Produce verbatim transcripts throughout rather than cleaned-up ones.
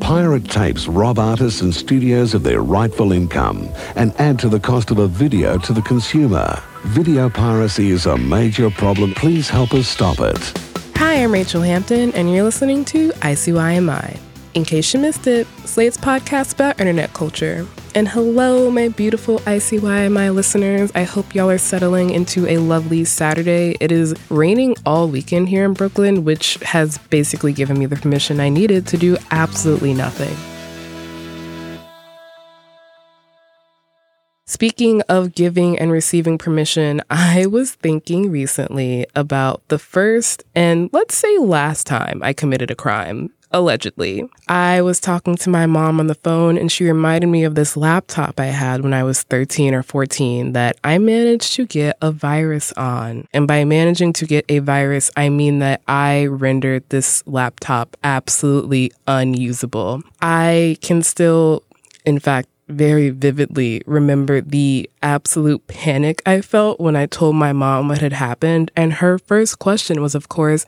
Pirate tapes rob artists and studios of their rightful income and add to the cost of a video to the consumer. Video piracy is a major problem. Please help us stop it. Hi, I'm Rachelle Hampton, and you're listening to I C Y M I. In case you missed it, Slate's podcast about internet culture. And hello, my beautiful I C Y M I listeners. I hope y'all are settling into a lovely Saturday. It is raining all weekend here in Brooklyn, which has basically given me the permission I needed to do absolutely nothing. Speaking of giving and receiving permission, I was thinking recently about the first and let's say last time I committed a crime. Allegedly. I was talking to my mom on the phone and she reminded me of this laptop I had when I was thirteen or fourteen that I managed to get a virus on. And by managing to get a virus, I mean that I rendered this laptop absolutely unusable. I can still, in fact, very vividly remember the absolute panic I felt when I told my mom what had happened. And her first question was, of course,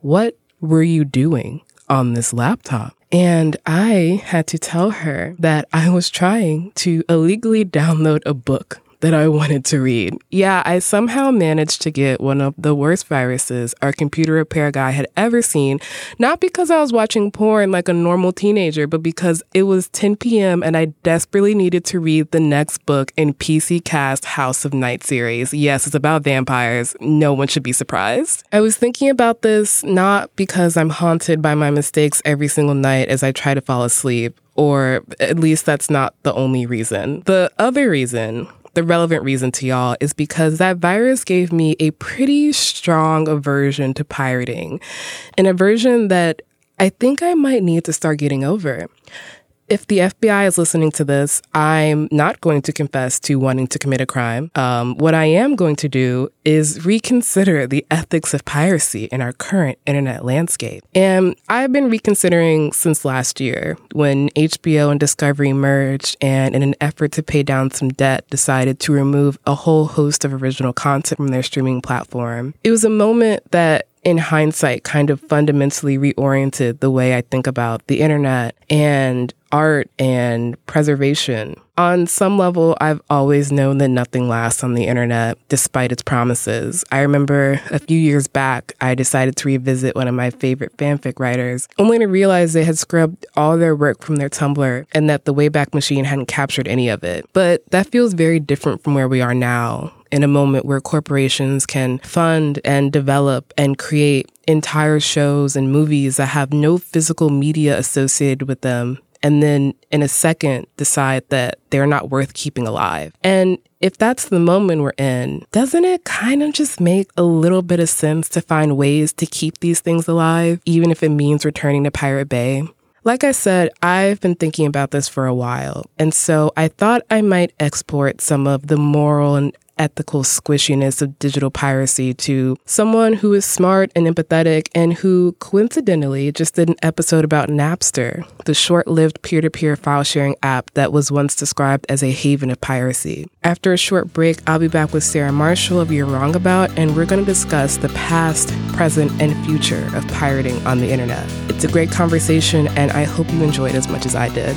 what were you doing on this laptop? And I had to tell her that I was trying to illegally download a book that I wanted to read. Yeah, I somehow managed to get one of the worst viruses our computer repair guy had ever seen, not because I was watching porn like a normal teenager, but because it was ten p.m. and I desperately needed to read the next book in PCCast House of Night series. Yes, it's about vampires. No one should be surprised. I was thinking about this not because I'm haunted by my mistakes every single night as I try to fall asleep, or at least that's not the only reason. The other reason, the relevant reason to y'all, is because that virus gave me a pretty strong aversion to pirating, an aversion that I think I might need to start getting over. If the F B I is listening to this, I'm not going to confess to wanting to commit a crime. Um, what I am going to do is reconsider the ethics of piracy in our current internet landscape. And I've been reconsidering since last year when H B O and Discovery merged and, in an effort to pay down some debt, decided to remove a whole host of original content from their streaming platform. It was a moment that, in hindsight, kind of fundamentally reoriented the way I think about the internet and art and preservation. On some level, I've always known that nothing lasts on the internet, despite its promises. I remember a few years back, I decided to revisit one of my favorite fanfic writers, only to realize they had scrubbed all their work from their Tumblr and that the Wayback Machine hadn't captured any of it. But that feels very different from where we are now, in a moment where corporations can fund and develop and create entire shows and movies that have no physical media associated with them, and then in a second decide that they're not worth keeping alive. And if that's the moment we're in, doesn't it kind of just make a little bit of sense to find ways to keep these things alive, even if it means returning to Pirate Bay? Like I said, I've been thinking about this for a while, and so I thought I might export some of the moral and ethical squishiness of digital piracy to someone who is smart and empathetic and who coincidentally just did an episode about Napster, the short-lived peer-to-peer file-sharing app that was once described as a haven of piracy. After a short break, I'll be back with Sarah Marshall of You're Wrong About, and we're going to discuss the past, present, and future of pirating on the internet. It's a great conversation, and I hope you enjoyed as much as I did.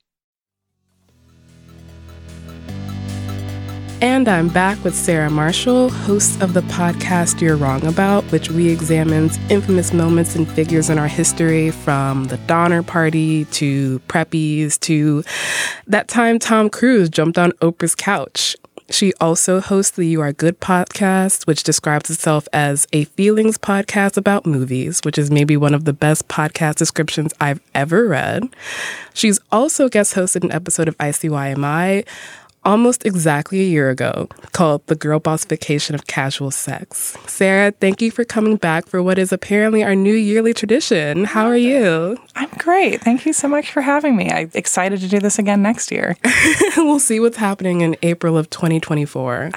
And I'm back with Sarah Marshall, host of the podcast You're Wrong About, which re-examines infamous moments and figures in our history, from the Donner Party to preppies to that time Tom Cruise jumped on Oprah's couch. She also hosts the You Are Good podcast, which describes itself as a feelings podcast about movies, which is maybe one of the best podcast descriptions I've ever read. She's also guest hosted an episode of I C Y M I almost exactly a year ago called The Girl Bossification of Casual Sex. Sarah, thank you for coming back for what is apparently our new yearly tradition. How are you? I'm great. Thank you so much for having me. I'm excited to do this again next year. We'll see what's happening in April of twenty twenty-four.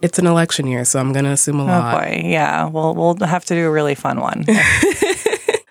It's an election year, so I'm going to assume a lot. Oh, boy. Yeah. We'll, we'll have to do a really fun one.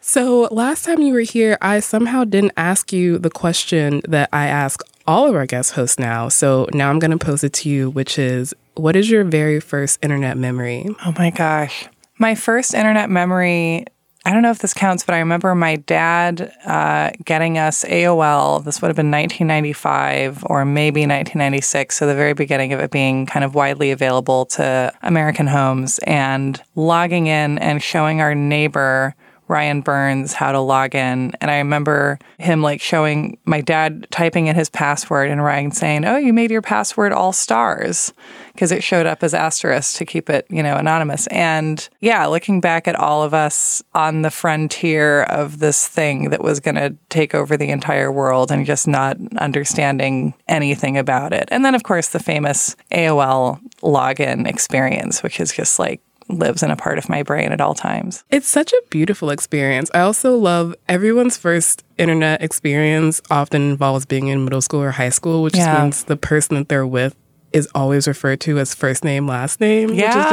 So last time you were here, I somehow didn't ask you the question that I ask all of our guest hosts now. So now I'm going to pose it to you, which is, what is your very first internet memory? Oh my gosh. My first internet memory, I don't know if this counts, but I remember my dad uh, getting us A O L. This would have been nineteen ninety-five or maybe nineteen ninety-six. So the very beginning of it being kind of widely available to American homes, and logging in and showing our neighbor Ryan Burns how to log in. And I remember him like showing my dad typing in his password and Ryan saying, "Oh, you made your password all stars," because it showed up as asterisk to keep it, you know, anonymous. And yeah, looking back at all of us on the frontier of this thing that was going to take over the entire world and just not understanding anything about it. And then, of course, the famous A O L login experience, which is just like lives in a part of my brain at all times. It's such a beautiful experience. I also love everyone's first internet experience often involves being in middle school or high school, which yeah. means the person that they're with is always referred to as first name, last name, yeah. which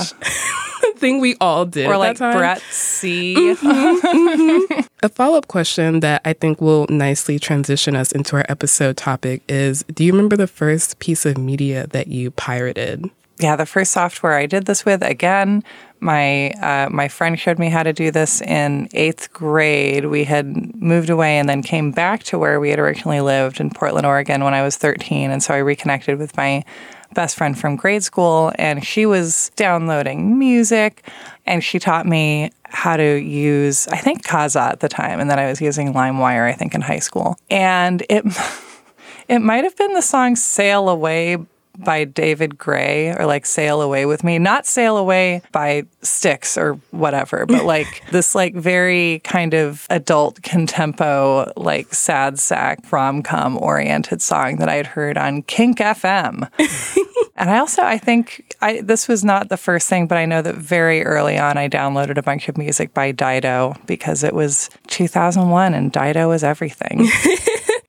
is just such a thing we all did. Or like that time. Brett C. Mm-hmm, mm-hmm. A follow-up question that I think will nicely transition us into our episode topic is, do you remember the first piece of media that you pirated? Yeah, the first software I did this with, again, my uh, my friend showed me how to do this in eighth grade. We had moved away and then came back to where we had originally lived in Portland, Oregon when I was thirteen. And so I reconnected with my best friend from grade school, and she was downloading music, and she taught me how to use, I think, Kazaa at the time. And then I was using LimeWire, I think, in high school. And it, it might have been the song Sail Away by David Gray, or like Sail Away With Me. Not Sail Away by Styx or whatever, but like this like very kind of adult contempo, like sad sack rom-com oriented song that I had heard on Kink F M. And I also, I think, I, this was not the first thing, but I know that very early on I downloaded a bunch of music by Dido, because it was two thousand one and Dido was everything.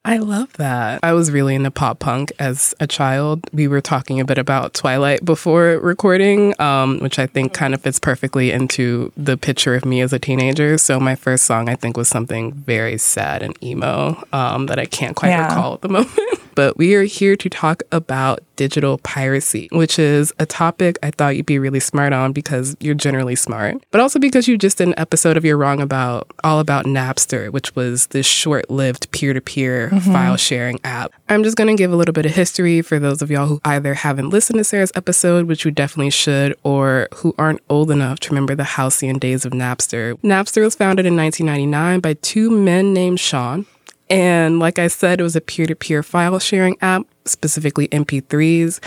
I love that. I was really into pop punk as a child. We were talking a bit about Twilight before recording, um, which I think kind of fits perfectly into the picture of me as a teenager. So my first song, I think, was something very sad and emo um, that I can't quite yeah. recall at the moment. but we are here to talk about digital piracy, which is a topic I thought you'd be really smart on because you're generally smart, but also because you just did an episode of You're Wrong About, all about Napster, which was this short-lived peer-to-peer mm-hmm. file sharing app. I'm just going to give a little bit of history for those of y'all who either haven't listened to Sarah's episode, which you definitely should, or who aren't old enough to remember the halcyon days of Napster. Napster was founded in nineteen ninety-nine by two men named Sean. And like I said, it was a peer-to-peer file sharing app, specifically M P threes.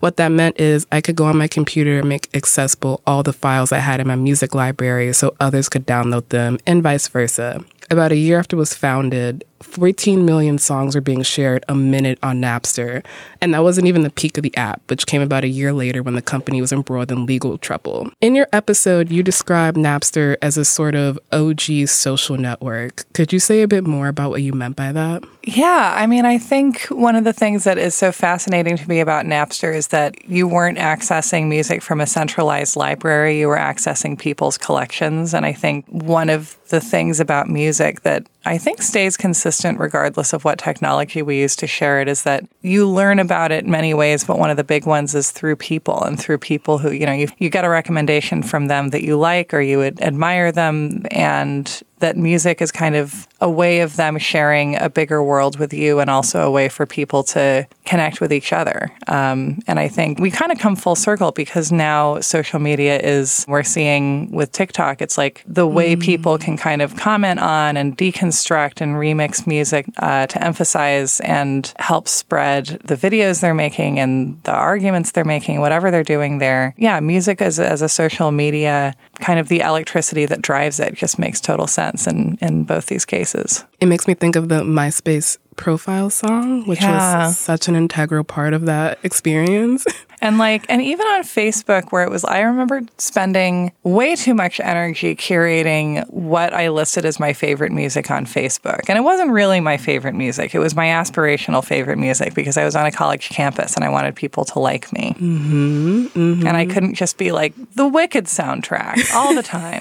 What that meant is I could go on my computer and make accessible all the files I had in my music library so others could download them and vice versa. About a year after it was founded, fourteen million songs were being shared a minute on Napster. And that wasn't even the peak of the app, which came about a year later when the company was embroiled in legal trouble. In your episode, you described Napster as a sort of O G social network. Could you say a bit more about what you meant by that? Yeah, I mean, I think one of the things that is so fascinating to me about Napster is that you weren't accessing music from a centralized library, you were accessing people's collections. And I think one of the things about music that I think stays consistent regardless of what technology we use to share it is that you learn about it in many ways, but one of the big ones is through people and through people who, you know, you, you get a recommendation from them that you like or you would admire them, and that music is kind of a way of them sharing a bigger world with you and also a way for people to connect with each other. Um, and I think we kind of come full circle because now social media is, we're seeing with TikTok, it's like the way mm. people can kind of comment on and deconstruct and remix music uh, to emphasize and help spread the videos they're making and the arguments they're making, whatever they're doing there. Yeah, music as, as a social media, kind of the electricity that drives it just makes total sense. In, in both these cases. It makes me think of the MySpace profile song, which yeah. was such an integral part of that experience. And like, and even on Facebook where it was, I remember spending way too much energy curating what I listed as my favorite music on Facebook. And it wasn't really my favorite music. It was my aspirational favorite music because I was on a college campus and I wanted people to like me. Mm-hmm, mm-hmm. And I couldn't just be like the Wicked soundtrack all the time.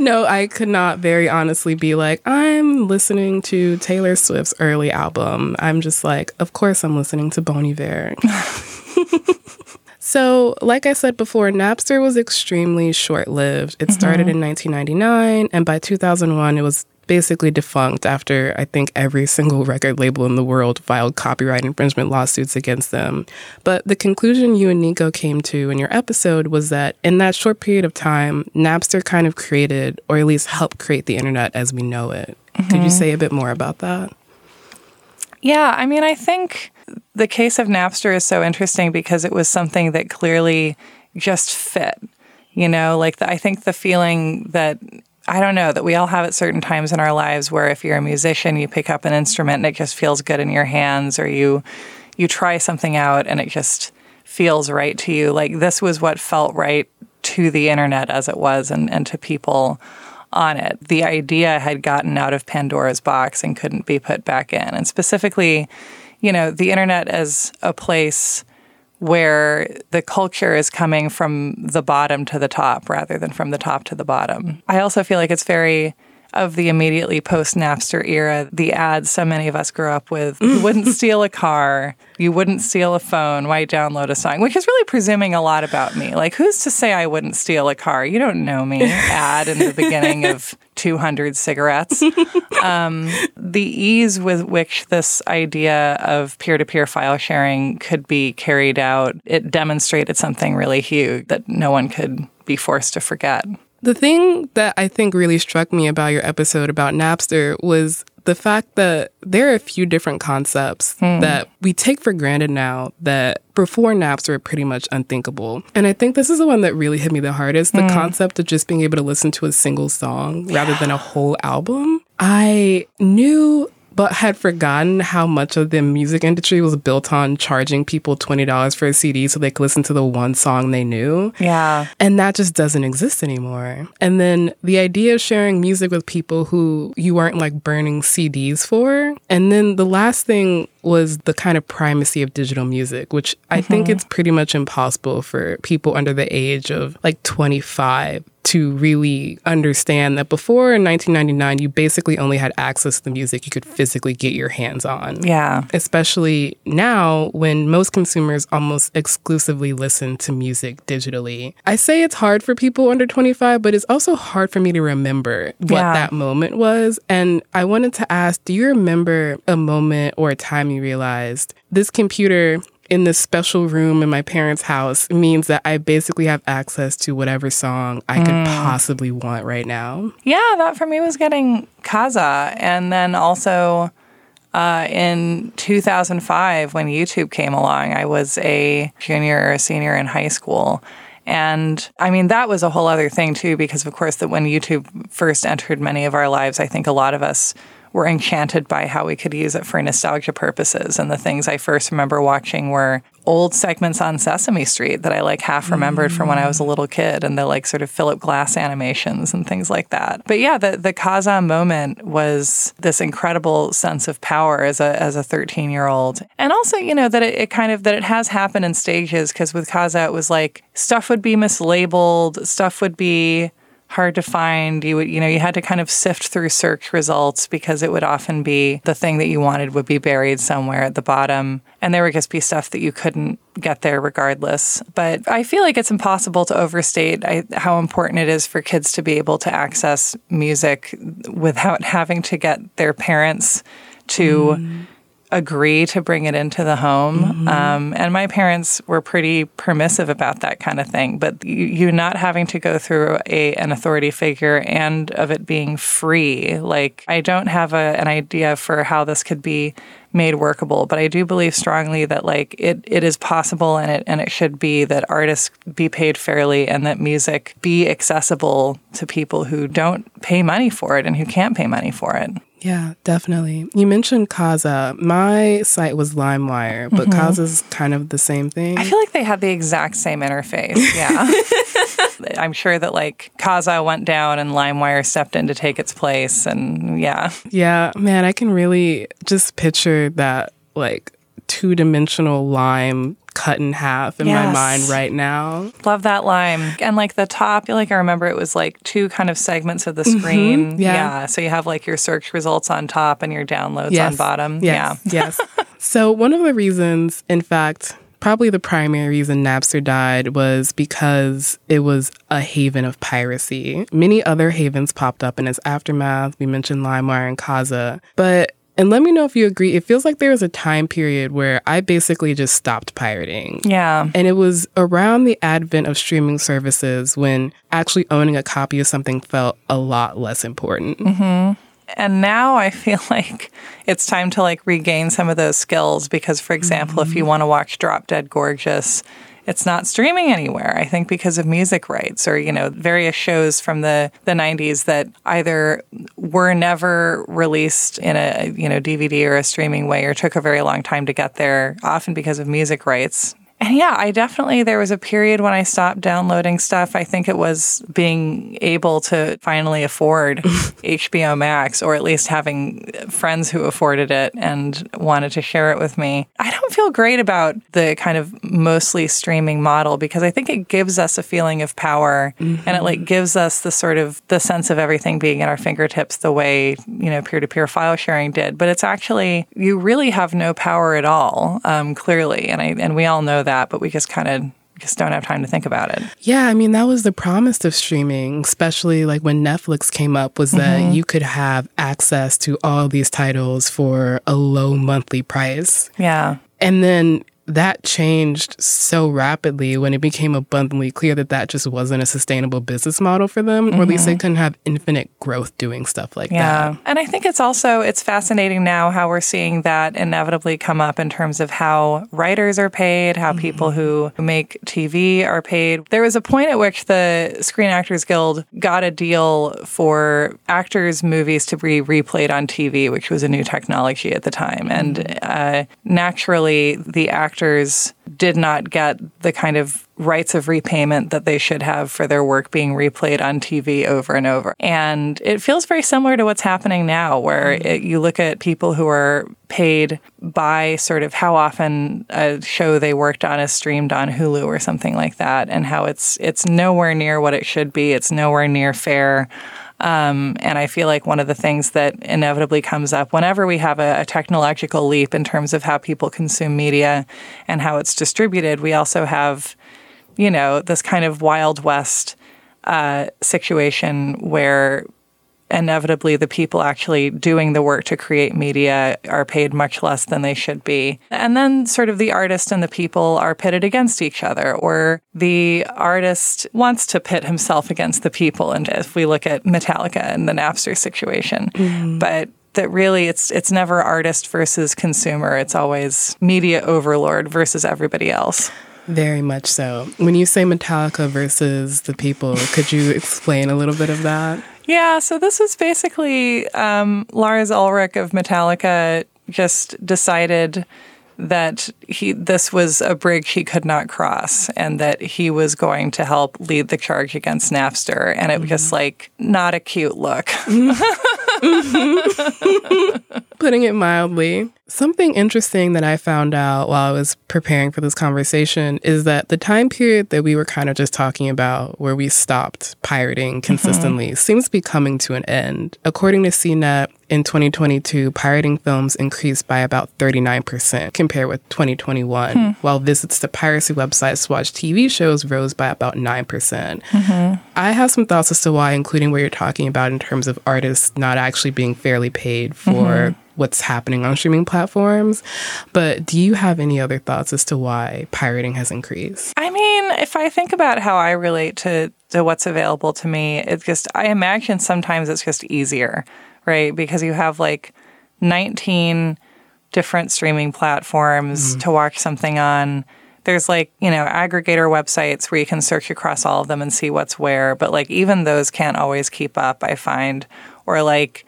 No, I could not very honestly be like, I'm listening to Taylor Swift's early album. I'm just like, of course I'm listening to Bon Iver. So, like I said before, Napster was extremely short-lived. It started mm-hmm. in nineteen ninety-nine, and by two thousand one, it was basically defunct after I think every single record label in the world filed copyright infringement lawsuits against them. But the conclusion you and Nico came to in your episode was that in that short period of time, Napster kind of created, or at least helped create, the internet as we know it. Mm-hmm. Could you say a bit more about that? Yeah, I mean, I think the case of Napster is so interesting because it was something that clearly just fit. You know, like the, I think the feeling that, I don't know, that we all have at certain times in our lives where if you're a musician, you pick up an instrument and it just feels good in your hands, or you you try something out and it just feels right to you. Like this was what felt right to the internet as it was and, and to people on it. The idea had gotten out of Pandora's box and couldn't be put back in. And specifically, you know, the internet as a place where the culture is coming from the bottom to the top rather than from the top to the bottom. I also feel like it's very of the immediately post-Napster era, the ads so many of us grew up with. You wouldn't steal a car. You wouldn't steal a phone. Why download a song? Which is really presuming a lot about me. Like, who's to say I wouldn't steal a car? You don't know me. Ad in the beginning of two hundred cigarettes. Um, the ease with which this idea of peer-to-peer file sharing could be carried out, it demonstrated something really huge that no one could be forced to forget. The thing that I think really struck me about your episode about Napster was the fact that there are a few different concepts mm. that we take for granted now that before Napster were pretty much unthinkable. And I think this is the one that really hit me the hardest, the mm. concept of just being able to listen to a single song rather than a whole album. I knew but had forgotten how much of the music industry was built on charging people twenty dollars for a C D so they could listen to the one song they knew. Yeah. And that just doesn't exist anymore. And then the idea of sharing music with people who you aren't like burning C Ds for. And then the last thing was the kind of primacy of digital music, which I mm-hmm. think it's pretty much impossible for people under the age of like twenty-five to really understand that before in nineteen ninety-nine, you basically only had access to the music you could physically get your hands on. Yeah. Especially now when most consumers almost exclusively listen to music digitally. I say it's hard for people under twenty-five, but it's also hard for me to remember what yeah. that moment was. And I wanted to ask, do you remember a moment or a time you realized this computer in this special room in my parents' house means that I basically have access to whatever song I could mm. possibly want right now? Yeah, that for me was getting Kazaa. And then also uh, in two thousand five, when YouTube came along, I was a junior or senior in high school. And I mean, that was a whole other thing too, because of course that when YouTube first entered many of our lives, I think a lot of us were enchanted by how we could use it for nostalgia purposes. And the things I first remember watching were old segments on Sesame Street that I like half remembered mm. from when I was a little kid, and the like sort of Philip Glass animations and things like that. But yeah, the, the Kazaa moment was this incredible sense of power as a as a thirteen-year-old. And also, you know, that it, it kind of, that it has happened in stages, because with Kazaa, it was like stuff would be mislabeled, stuff would be hard to find. You would, you know, you had to kind of sift through search results, because it would often be the thing that you wanted would be buried somewhere at the bottom. And there would just be stuff that you couldn't get there regardless. But I feel like it's impossible to overstate I, how important it is for kids to be able to access music without having to get their parents to mm. agree to bring it into the home. Mm-hmm. Um, and my parents were pretty permissive about that kind of thing. But you, you not having to go through a an authority figure, and of it being free. Like, I don't have a, an idea for how this could be made workable, but I do believe strongly that like it, it is possible, and it and it should be that artists be paid fairly, and that music be accessible to people who don't pay money for it and who can't pay money for it. Yeah, definitely. You mentioned Kazaa. My site was LimeWire, but mm-hmm. Kazaa's kind of the same thing. I feel like they had the exact same interface. Yeah. I'm sure that like Kazaa went down and LimeWire stepped in to take its place. And yeah. Yeah, man, I can really just picture that like two-dimensional lime cut in half in yes. my mind right now. Love that lime. And like the top, like I remember it was like two kind of segments of the screen. Mm-hmm. Yeah. yeah. So you have like your search results on top and your downloads yes. on bottom. Yes. Yeah. Yes. So one of the reasons, in fact, probably the primary reason Napster died was because it was a haven of piracy. Many other havens popped up in its aftermath. We mentioned LimeWire and Kazaa. But And let me know if you agree. It feels like there was a time period where I basically just stopped pirating. Yeah. And it was around the advent of streaming services when actually owning a copy of something felt a lot less important. Mm-hmm. And now I feel like it's time to like regain some of those skills, because, for example, mm-hmm. if you want to watch Drop Dead Gorgeous, it's not streaming anywhere, I think, because of music rights, or, you know, various shows from the, the nineties that either were never released in a, you know, D V D or a streaming way, or took a very long time to get there, often because of music rights. And yeah, I definitely, there was a period when I stopped downloading stuff. I think it was being able to finally afford H B O Max, or at least having friends who afforded it and wanted to share it with me. I don't feel great about the kind of mostly streaming model, because I think it gives us a feeling of power, mm-hmm. and it like gives us the sort of the sense of everything being at our fingertips the way, you know, peer-to-peer file sharing did. But it's actually, you really have no power at all, um, clearly. And I, and we all know that. that, but we just kind of just don't have time to think about it. Yeah, I mean, that was the promise of streaming, especially like when Netflix came up, was that mm-hmm. you could have access to all these titles for a low monthly price. Yeah. And then that changed so rapidly when it became abundantly clear that that just wasn't a sustainable business model for them, mm-hmm. or at least they couldn't have infinite growth doing stuff like yeah. that. And I think it's also, it's fascinating now how we're seeing that inevitably come up in terms of how writers are paid, how mm-hmm. people who make T V are paid. There was a point at which the Screen Actors Guild got a deal for actors' movies to be replayed on T V, which was a new technology at the time. And uh, naturally, the actors did not get the kind of rights of repayment that they should have for their work being replayed on T V over and over. And it feels very similar to what's happening now, where it, you look at people who are paid by sort of how often a show they worked on is streamed on Hulu or something like that, and how it's it's nowhere near what it should be. It's nowhere near fair. Um, and I feel like one of the things that inevitably comes up whenever we have a, a technological leap in terms of how people consume media and how it's distributed, we also have, you know, this kind of Wild West uh, situation where inevitably the people actually doing the work to create media are paid much less than they should be. And then sort of the artist and the people are pitted against each other, or the artist wants to pit himself against the people. And if we look at Metallica and the Napster situation, mm-hmm. but that really it's it's never artist versus consumer. It's always media overlord versus everybody else. Very much so. When you say Metallica versus the people, could you explain a little bit of that? Yeah, so this was basically um, Lars Ulrich of Metallica just decided that he this was a bridge he could not cross and that he was going to help lead the charge against Napster. And it mm-hmm. was just like, not a cute look. mm-hmm. Putting it mildly. Something interesting that I found out while I was preparing for this conversation is that the time period that we were kind of just talking about, where we stopped pirating consistently, mm-hmm. seems to be coming to an end. According to C net, in twenty twenty-two, pirating films increased by about thirty-nine percent compared with twenty twenty-one, hmm. while visits to piracy websites to watch T V shows rose by about nine percent. Mm-hmm. I have some thoughts as to why, including what you're talking about in terms of artists not actually being fairly paid for mm-hmm. what's happening on streaming platforms. But do you have any other thoughts as to why pirating has increased? I mean, if I think about how I relate to, to what's available to me, it's just, I imagine sometimes it's just easier, right? Because you have like nineteen different streaming platforms mm. to watch something on. There's like, you know, aggregator websites where you can search across all of them and see what's where. But like even those can't always keep up, I find. Or like,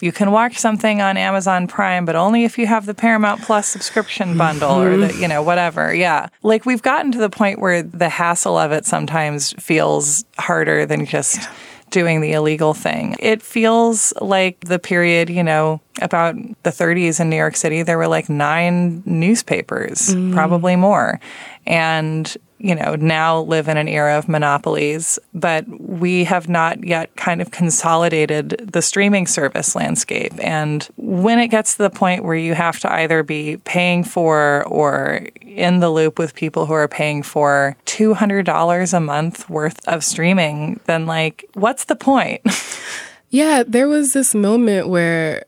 you can watch something on Amazon Prime, but only if you have the Paramount Plus subscription bundle mm-hmm. or, the, you know, whatever. Yeah. Like, we've gotten to the point where the hassle of it sometimes feels harder than just yeah. doing the illegal thing. It feels like the period, you know, about the thirties in New York City, there were like nine newspapers, mm. probably more. And you know, now live in an era of monopolies, but we have not yet kind of consolidated the streaming service landscape. And when it gets to the point where you have to either be paying for or in the loop with people who are paying for two hundred dollars a month worth of streaming, then like, what's the point? Yeah, there was this moment where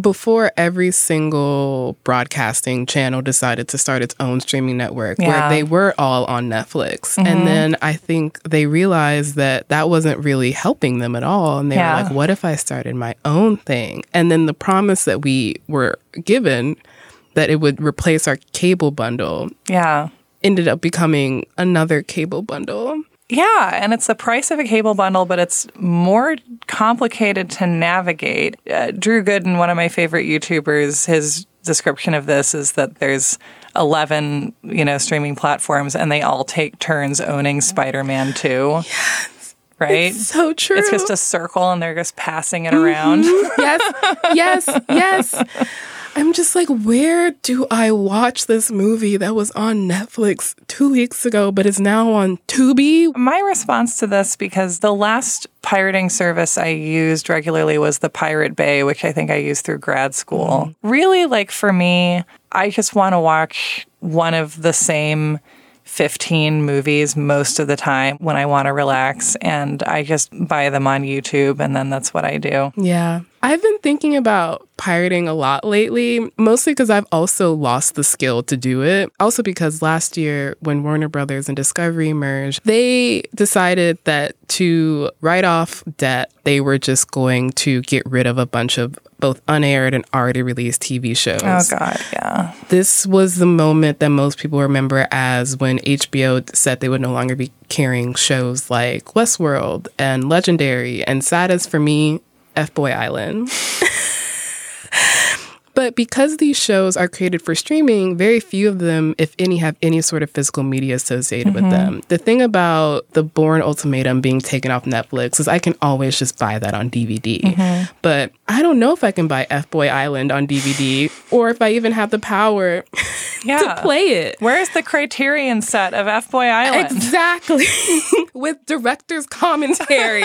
before every single broadcasting channel decided to start its own streaming network, yeah. where they were all on Netflix. Mm-hmm. And then I think they realized that that wasn't really helping them at all. And they yeah. were like, what if I started my own thing? And then the promise that we were given that it would replace our cable bundle yeah. ended up becoming another cable bundle. Yeah, and it's the price of a cable bundle, but it's more complicated to navigate. Uh, Drew Gooden, one of my favorite YouTubers, his description of this is that there's eleven, you know, streaming platforms, and they all take turns owning Spider-Man two. Yes. Right? It's so true. It's just a circle, and they're just passing it around. Mm-hmm. Yes, yes, yes. I'm just like, where do I watch this movie that was on Netflix two weeks ago, but is now on Tubi? My response to this, because the last pirating service I used regularly was the Pirate Bay, which I think I used through grad school. Mm-hmm. Really, like for me, I just want to watch one of the same fifteen movies most of the time when I want to relax, and I just buy them on YouTube, and then that's what I do. Yeah. I've been thinking about pirating a lot lately, mostly because I've also lost the skill to do it. Also because last year when Warner Brothers and Discovery merged, they decided that to write off debt, they were just going to get rid of a bunch of both unaired and already released T V shows. Oh, God, yeah. This was the moment that most people remember as when H B O said they would no longer be carrying shows like Westworld and Legendary and, sad as for me, F-Boy Island. But because these shows are created for streaming, very few of them, if any, have any sort of physical media associated mm-hmm. with them. The thing about The Bourne Ultimatum being taken off Netflix is I can always just buy that on D V D. Mm-hmm. But I don't know if I can buy F-Boy Island on D V D or if I even have the power yeah. to play it. Where's the Criterion set of F-Boy Island? Exactly. With director's commentary.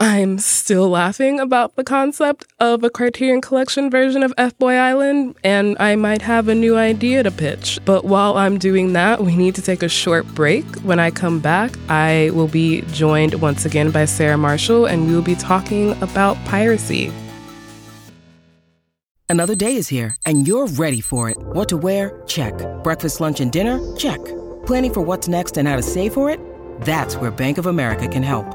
I'm still laughing about the concept of a Criterion Collection version of F-Boy Island, and I might have a new idea to pitch. But while I'm doing that, we need to take a short break. When I come back, I will be joined once again by Sarah Marshall, and we will be talking about piracy. Another day is here, and you're ready for it. What to wear? Check. Breakfast, lunch, and dinner? Check. Planning for what's next and how to save for it? That's where Bank of America can help.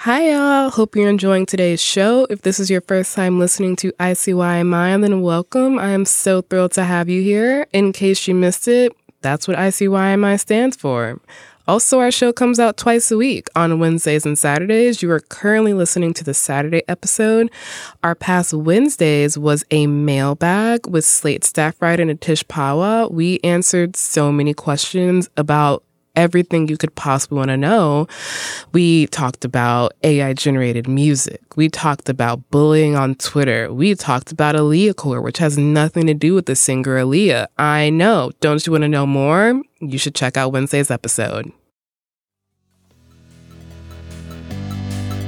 Hi, y'all. Hope you're enjoying today's show. If this is your first time listening to I C Y M I, then welcome. I am so thrilled to have you here. In case you missed it, that's what I C Y M I stands for. Also, our show comes out twice a week on Wednesdays and Saturdays. You are currently listening to the Saturday episode. Our past Wednesdays was a mailbag with Slate staff writer Nitish Pawa. We answered so many questions about everything you could possibly want to know. We talked about A I-generated music. We talked about bullying on Twitter. We talked about AliaCorps, which has nothing to do with the singer Aaliyah. I know. Don't you want to know more? You should check out Wednesday's episode.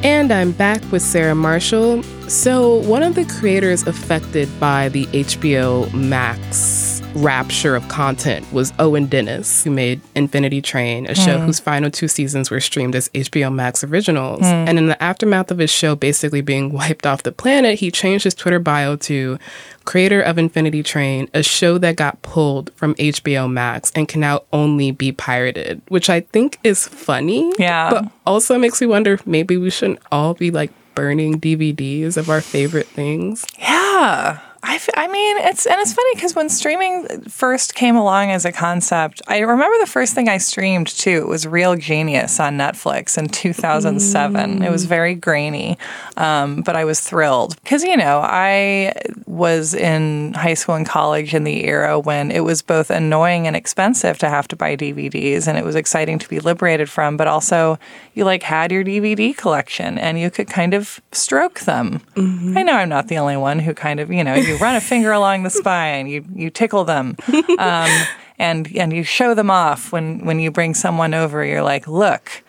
And I'm back with Sarah Marshall. So one of the creators affected by the H B O Max rapture of content was Owen Dennis, who made Infinity Train, a mm. show whose final two seasons were streamed as H B O Max originals. Mm. And in the aftermath of his show basically being wiped off the planet, he changed his Twitter bio to creator of Infinity Train, a show that got pulled from H B O Max and can now only be pirated, which I think is funny. Yeah. But also makes me wonder if maybe we shouldn't all be like burning D V Ds of our favorite things. Yeah. I, f- I mean, it's and it's funny because when streaming first came along as a concept, I remember the first thing I streamed too was Real Genius on Netflix in two thousand seven. Mm. It was very grainy, um, but I was thrilled because, you know, I was in high school and college in the era when it was both annoying and expensive to have to buy D V Ds, and it was exciting to be liberated from, but also you like had your D V D collection and you could kind of stroke them. Mm-hmm. I know I'm not the only one who kind of, you know, you run a finger along the spine, you you tickle them, um, and and you show them off when, when you bring someone over. You're like, look,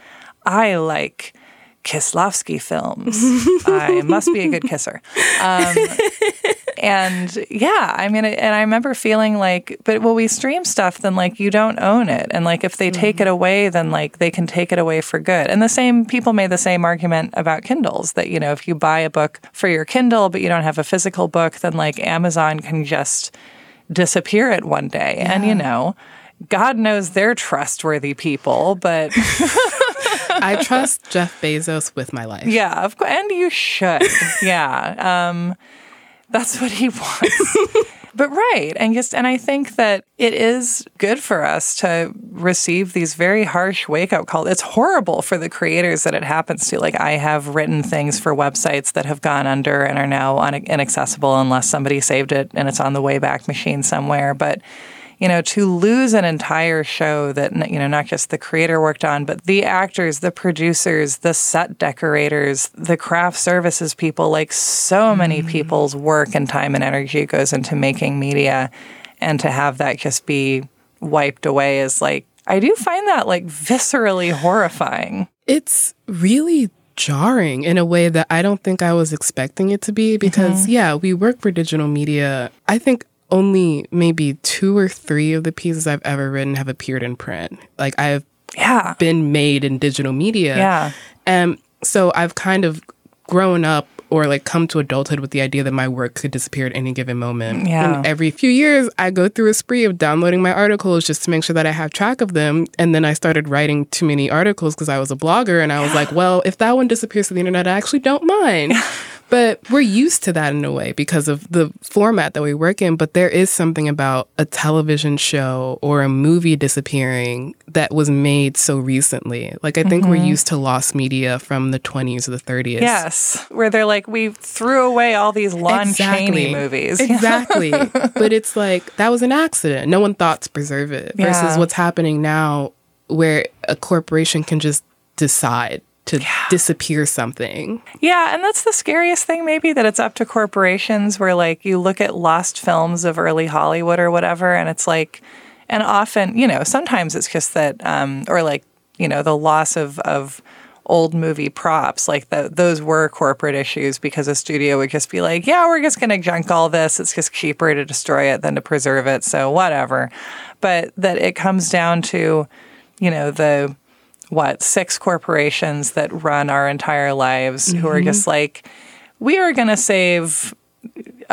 I like Kieslowski films. I must be a good kisser. Um, and yeah, I mean, and I remember feeling like, but well, we stream stuff, then like you don't own it. And like if they mm-hmm. take it away, then like they can take it away for good. And the same people made the same argument about Kindles that, you know, if you buy a book for your Kindle, but you don't have a physical book, then like Amazon can just disappear it one day. Yeah. And, you know, God knows they're trustworthy people, but... I trust Jeff Bezos with my life. Yeah, of course. And you should. Yeah. Um, that's what he wants. But right. And just and I think that it is good for us to receive these very harsh wake-up calls. It's horrible for the creators that it happens to. Like, I have written things for websites that have gone under and are now un- inaccessible unless somebody saved it and it's on the Wayback Machine somewhere. But... you know, to lose an entire show that, you know, not just the creator worked on, but the actors, the producers, the set decorators, the craft services people, like so many people's work and time and energy goes into making media. And to have that just be wiped away is like, I do find that like viscerally horrifying. It's really jarring in a way that I don't think I was expecting it to be because, mm-hmm. yeah, we work for digital media. I think only maybe two or three of the pieces I've ever written have appeared in print. Like, I've yeah. been made in digital media. Yeah. And so I've kind of grown up or like come to adulthood with the idea that my work could disappear at any given moment. Yeah. And every few years, I go through a spree of downloading my articles just to make sure that I have track of them. And then I started writing too many articles because I was a blogger. And I was like, well, if that one disappears to the internet, I actually don't mind. But we're used to that in a way because of the format that we work in. But there is something about a television show or a movie disappearing that was made so recently. Like, I think mm-hmm. we're used to lost media from the twenties or the thirties. Yes, where they're like, we threw away all these Lon exactly. Chaney movies. Exactly. But it's like, that was an accident. No one thought to preserve it. Yeah. Versus what's happening now where a corporation can just decide to yeah. disappear something. Yeah, and that's the scariest thing maybe, that it's up to corporations where, like, you look at lost films of early Hollywood or whatever, and it's like, and often, you know, sometimes it's just that, um, or like, you know, the loss of, of old movie props, like the, those were corporate issues because a studio would just be like, yeah, we're just going to junk all this. It's just cheaper to destroy it than to preserve it, so whatever. But that it comes down to, you know, the... what, six corporations that run our entire lives mm-hmm. who are just like, we are going to save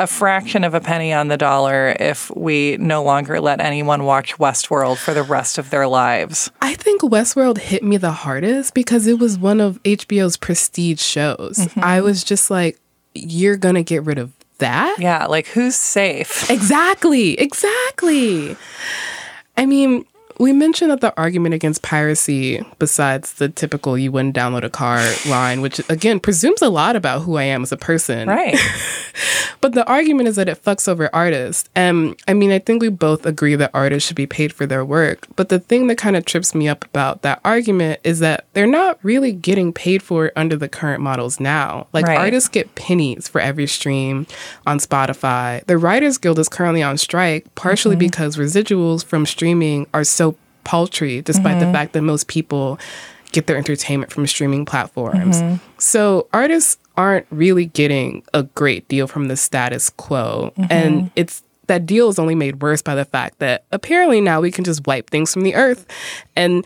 a fraction of a penny on the dollar if we no longer let anyone watch Westworld for the rest of their lives. I think Westworld hit me the hardest because it was one of H B O's prestige shows. Mm-hmm. I was just like, you're going to get rid of that? Yeah, like, who's safe? Exactly, exactly. I mean... we mentioned that the argument against piracy, besides the typical you wouldn't download a car line, which, again, presumes a lot about who I am as a person. Right. But the argument is that it fucks over artists. And, I mean, I think we both agree that artists should be paid for their work. But the thing that kind of trips me up about that argument is that they're not really getting paid for it under the current models now. Like, right. artists get pennies for every stream on Spotify. The Writers Guild is currently on strike, partially mm-hmm. because residuals from streaming are so paltry, despite mm-hmm. the fact that most people get their entertainment from streaming platforms. Mm-hmm. So artists aren't really getting a great deal from the status quo. Mm-hmm. And it's that deal is only made worse by the fact that apparently now we can just wipe things from the earth and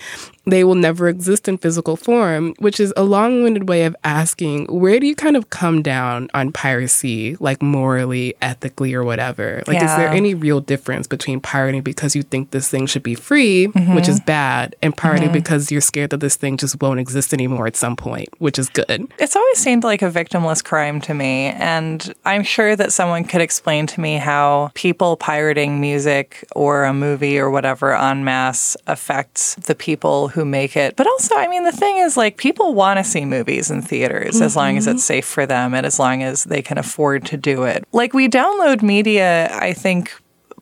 they will never exist in physical form, which is a long-winded way of asking, where do you kind of come down on piracy, like morally, ethically, or whatever? Like, yeah. is there any real difference between pirating because you think this thing should be free, mm-hmm. which is bad, and pirating mm-hmm. because you're scared that this thing just won't exist anymore at some point, which is good? It's always seemed like a victimless crime to me, and I'm sure that someone could explain to me how people pirating music or a movie or whatever en masse affects the people who make it. But also, I mean, the thing is, like, people want to see movies in theaters mm-hmm. as long as it's safe for them and as long as they can afford to do it. Like, we download media, I think,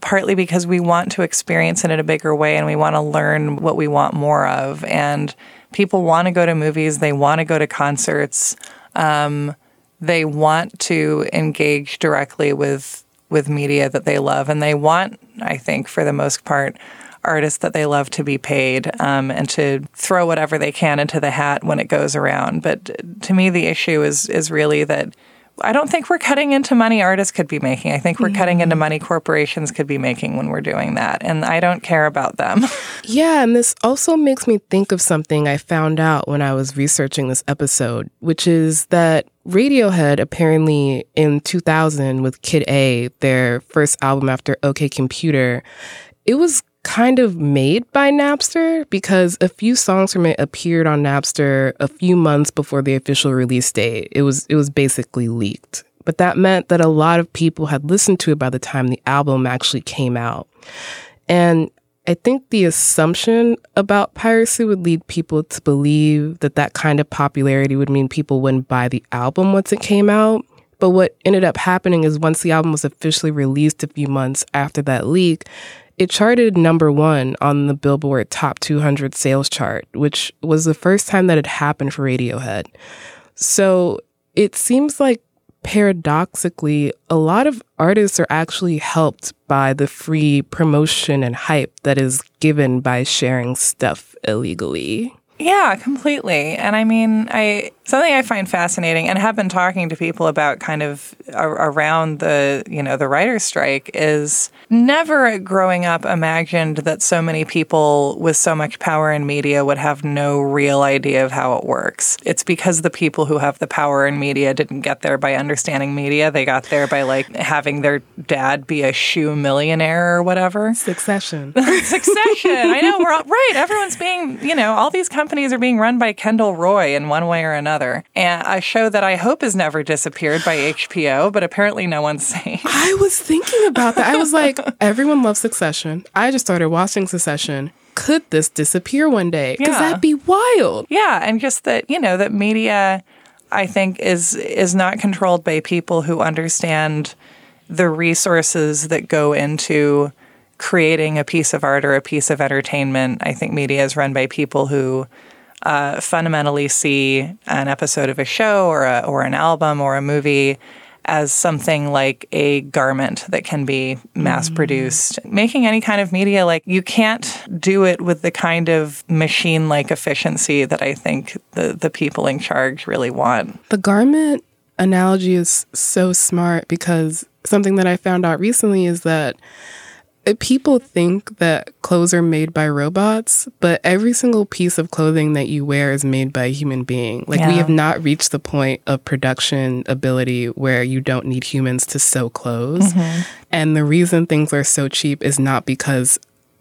partly because we want to experience it in a bigger way and we want to learn what we want more of. And people want to go to movies. They want to go to concerts. Um, they want to engage directly with with media that they love. And they want, I think, for the most part, artists that they love to be paid um, and to throw whatever they can into the hat when it goes around. But to me, the issue is is really that I don't think we're cutting into money artists could be making. I think we're mm-hmm. cutting into money corporations could be making when we're doing that. And I don't care about them. Yeah, and this also makes me think of something I found out when I was researching this episode, which is that Radiohead, apparently in two thousand with Kid A, their first album after OK Computer, it was kind of made by Napster because a few songs from it appeared on Napster a few months before the official release date. It was it was basically leaked. But that meant that a lot of people had listened to it by the time the album actually came out. And I think the assumption about piracy would lead people to believe that that kind of popularity would mean people wouldn't buy the album once it came out. But what ended up happening is once the album was officially released a few months after that leak, it charted number one on the Billboard Top two hundred sales chart, which was the first time that it happened for Radiohead. So it seems like, paradoxically, a lot of artists are actually helped by the free promotion and hype that is given by sharing stuff illegally. Yeah, completely. And I mean, I something I find fascinating and have been talking to people about kind of a, around the, you know, the writer's strike is never growing up imagined that so many people with so much power in media would have no real idea of how it works. It's because the people who have the power in media didn't get there by understanding media. They got there by like having their dad be a shoe millionaire or whatever. Succession. Succession. I know. We're all, right. Everyone's being, you know, all these companies companies are being run by Kendall Roy in one way or another. And a show that I hope has never disappeared by H B O, but apparently no one's saying. I was thinking about that. I was like, everyone loves Succession. I just started watching Succession. Could this disappear one day? Because yeah. that'd be wild. Yeah, and just that, you know, that media, I think, is is not controlled by people who understand the resources that go into creating a piece of art or a piece of entertainment. I think media is run by people who uh, fundamentally see an episode of a show or a, or an album or a movie as something like a garment that can be mass-produced. Mm. Making any kind of media, like, you can't do it with the kind of machine-like efficiency that I think the, the people in charge really want. The garment analogy is so smart, because something that I found out recently is that people think that clothes are made by robots, but every single piece of clothing that you wear is made by a human being. Like, yeah. we have not reached the point of production ability where you don't need humans to sew clothes. Mm-hmm. And the reason things are so cheap is not because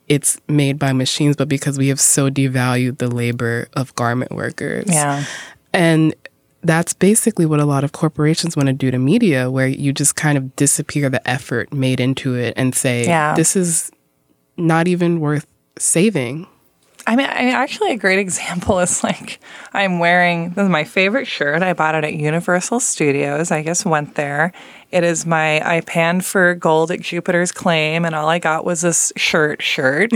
it's made by machines, but because we have so devalued the labor of garment workers. Yeah. And that's basically what a lot of corporations want to do to media, where you just kind of disappear the effort made into it and say, yeah. this is not even worth saving. I mean, I mean, actually, a great example is, like, I'm wearing, this is my favorite shirt. I bought it at Universal Studios. I just went there. It is my, I panned for gold at Jupiter's Claim, and all I got was this shirt shirt.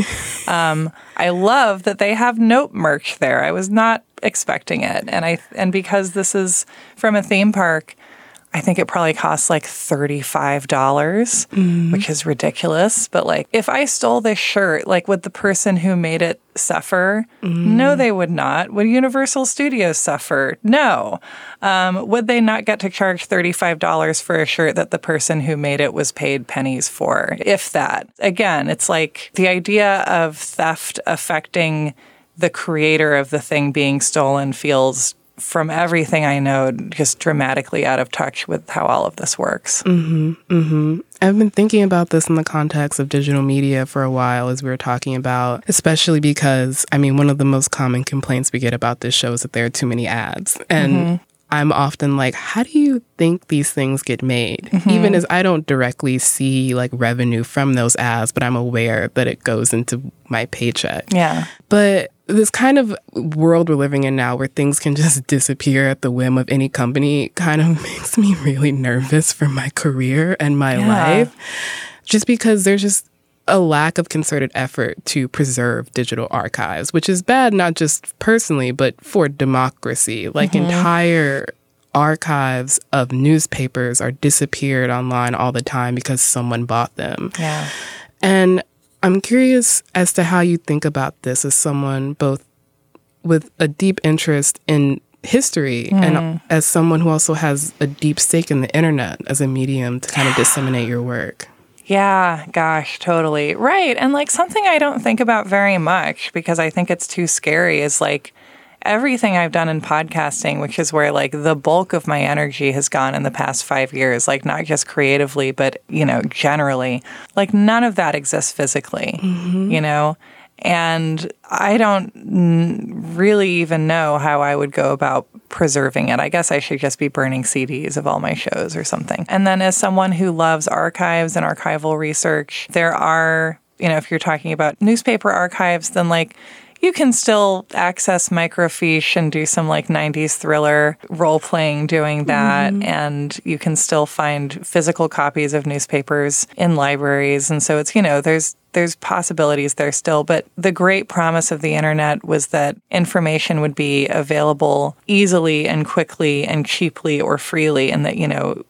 um, I love that they have note merch there. I was not expecting it. And I and because this is from a theme park, I think it probably costs like thirty-five dollars, mm. which is ridiculous. But, like, if I stole this shirt, like, would the person who made it suffer? Mm. No, they would not. Would Universal Studios suffer? No. Um, would they not get to charge thirty-five dollars for a shirt that the person who made it was paid pennies for? If that. Again, it's like the idea of theft affecting the creator of the thing being stolen feels, from everything I know, just dramatically out of touch with how all of this works. Mm-hmm, mm-hmm. I've been thinking about this in the context of digital media for a while, as we were talking about, especially because, I mean, one of the most common complaints we get about this show is that there are too many ads. And mm-hmm. I'm often like, how do you think these things get made? Mm-hmm. Even as I don't directly see, like, revenue from those ads, but I'm aware that it goes into my paycheck. Yeah. But this kind of world we're living in now, where things can just disappear at the whim of any company, kind of makes me really nervous for my career and my yeah. life, just because there's just a lack of concerted effort to preserve digital archives, which is bad, not just personally, but for democracy. Like, mm-hmm. entire archives of newspapers are disappeared online all the time because someone bought them. Yeah. And I'm curious as to how you think about this as someone both with a deep interest in history mm. and as someone who also has a deep stake in the internet as a medium to kind of disseminate your work. Yeah, gosh, totally. Right. And, like, something I don't think about very much, because I think it's too scary, is, like, everything I've done in podcasting, which is where, like, the bulk of my energy has gone in the past five years, like, not just creatively, but, you know, generally, like, none of that exists physically, mm-hmm. you know? And I don't n- really even know how I would go about preserving it. I guess I should just be burning C Ds of all my shows or something. And then, as someone who loves archives and archival research, there are, you know, if you're talking about newspaper archives, then, like, you can still access microfiche and do some, like, nineties thriller role-playing doing that. Mm-hmm. And you can still find physical copies of newspapers in libraries. And so it's, you know, there's there's possibilities there still. But the great promise of the internet was that information would be available easily and quickly and cheaply or freely. And that, you know,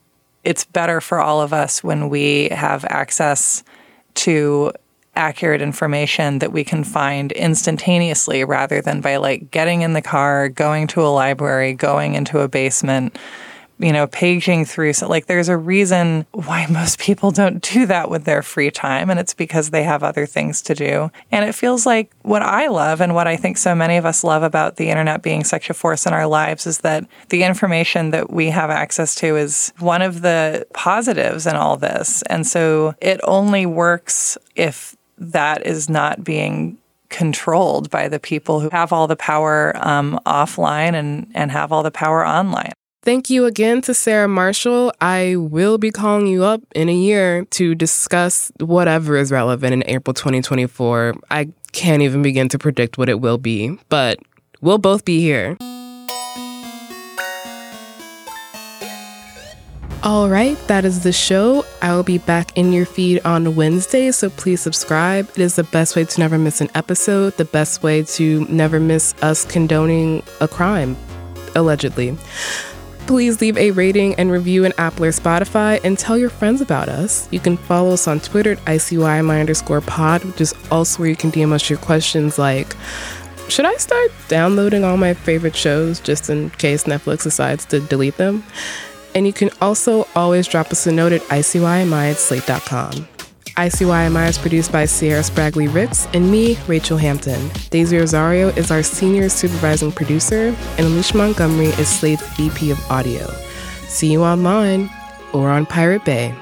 it's better for all of us when we have access to accurate information that we can find instantaneously rather than by like getting in the car, going to a library, going into a basement, you know, paging through. So like there's a reason why most people don't do that with their free time. And it's because they have other things to do. And it feels like what I love and what I think so many of us love about the internet being such a force in our lives is that the information that we have access to is one of the positives in all this. And so it only works if that is not being controlled by the people who have all the power um, offline and, and have all the power online. Thank you again to Sarah Marshall. I will be calling you up in a year to discuss whatever is relevant in April twenty twenty-four. I can't even begin to predict what it will be, but we'll both be here. All right, that is the show. I will be back in your feed on Wednesday, so please subscribe. It is the best way to never miss an episode, the best way to never miss us condoning a crime, allegedly. Please leave a rating and review in Apple or Spotify and tell your friends about us. You can follow us on Twitter at ICYMI underscore pod, which is also where you can D M us your questions like, should I start downloading all my favorite shows just in case Netflix decides to delete them? And you can also always drop us a note at ICYMI at slate dot com. I C Y M I is produced by Sierra Spragley Ricks and me, Rachelle Hampton. Daisy Rosario is our senior supervising producer, and Alicia Montgomery is Slate's V P of audio. See you online or on Pirate Bay.